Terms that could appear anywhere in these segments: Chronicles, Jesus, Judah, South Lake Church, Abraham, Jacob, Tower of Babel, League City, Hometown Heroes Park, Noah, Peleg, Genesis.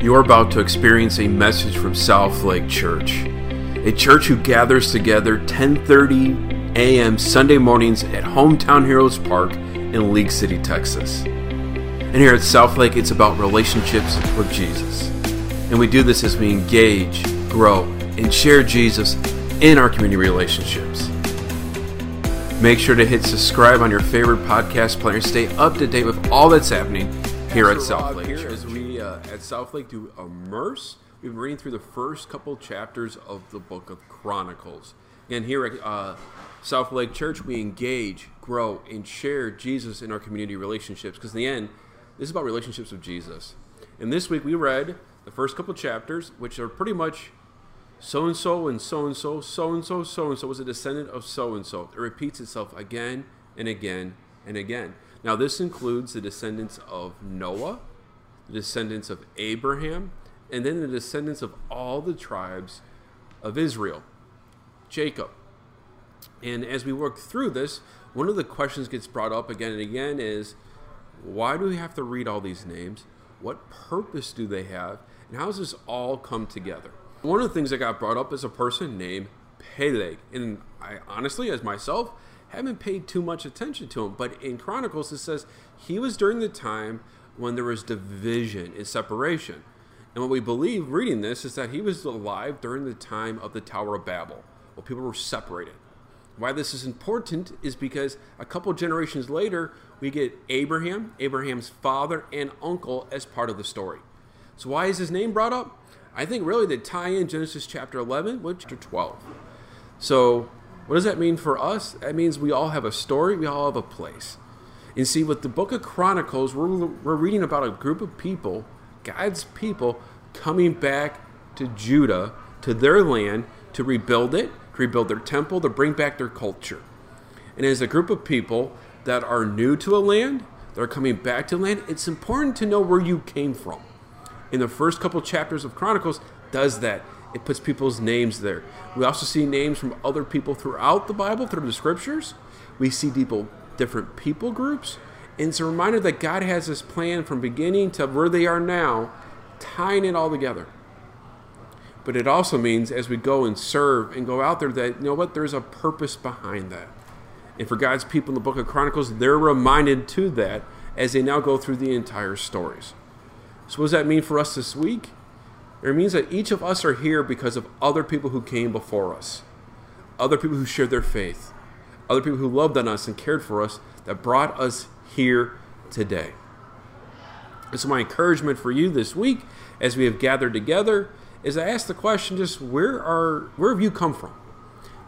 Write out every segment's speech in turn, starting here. You're about to experience a message from South Lake Church, a church who gathers together 10:30 a.m. Sunday mornings at Hometown Heroes Park in League City, Texas. And here at South Lake, it's about relationships with Jesus. And we do this as we engage, grow, and share Jesus in our community relationships. Make sure to hit subscribe on your favorite podcast player. Stay up to date with all that's happening here at South Lake Church. At South Lake to immerse. We've been reading through the first couple chapters of the book of Chronicles. Again, here at South Lake Church, we engage, grow, and share Jesus in our community relationships, because in the end, this is about relationships with Jesus. And this week we read the first couple chapters, which are pretty much so-and-so and so-and-so, so-and-so, so-and-so was a descendant of so-and-so. It repeats itself again and again and again. Now this includes the descendants of Noah, the descendants of Abraham, and then the descendants of all the tribes of Israel, Jacob. And as we work through this, one of the questions gets brought up again and again is, why do we have to read all these names? What purpose do they have? And how does this all come together? One of the things that got brought up is a person named Peleg. And I honestly, as myself, haven't paid too much attention to him. But in Chronicles, it says he was during the time when there was division and separation. And what we believe reading this is that he was alive during the time of the Tower of Babel, where people were separated. Why this is important is because a couple generations later, we get Abraham, Abraham's father and uncle as part of the story. So why is his name brought up? I think really they tie in Genesis chapter 11 with chapter 12. So what does that mean for us? That means we all have a story, we all have a place. And see, with the book of Chronicles, we're reading about a group of people, God's people, coming back to Judah, to their land, to rebuild it, to rebuild their temple, to bring back their culture. And as a group of people that are new to a land, that are coming back to land, it's important to know where you came from. In the first couple chapters of Chronicles, does that. It puts people's names there. We also see names from other people throughout the Bible, through the scriptures. We see people, different people groups, and it's a reminder that God has this plan from beginning to where they are now, tying it all together. But it also means as we go and serve and go out there that, you know what, there's a purpose behind that. And for God's people in the book of Chronicles, they're reminded to that as they now go through the entire stories. So what does that mean for us this week? It means that each of us are here because of other people who came before us, other people who shared their faith, other people who loved on us and cared for us that brought us here today. And so my encouragement for you this week as we have gathered together is I ask the question, just where have you come from?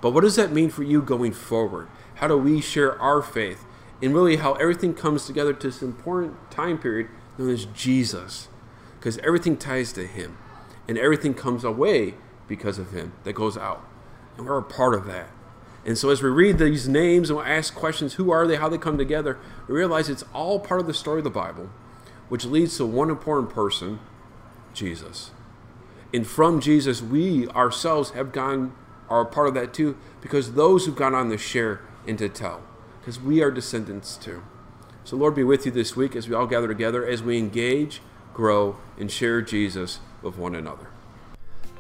But what does that mean for you going forward? How do we share our faith? And really how everything comes together to this important time period known as Jesus. Because everything ties to him. And everything comes away because of him that goes out. And we're a part of that. And so as we read these names and we ask questions, who are they, how they come together, we realize it's all part of the story of the Bible, which leads to one important person, Jesus. And from Jesus, we ourselves have gone, are a part of that too, because those who've gone on to share and to tell, because we are descendants too. So Lord, be with you this week as we all gather together, as we engage, grow, and share Jesus with one another.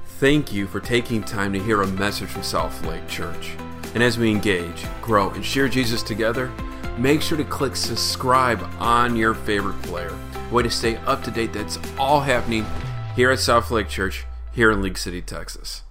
Thank you for taking time to hear a message from South Lake Church. And as we engage, grow, and share Jesus together, make sure to click subscribe on your favorite player. A way to stay up to date that's all happening here at South Lake Church, here in League City, Texas.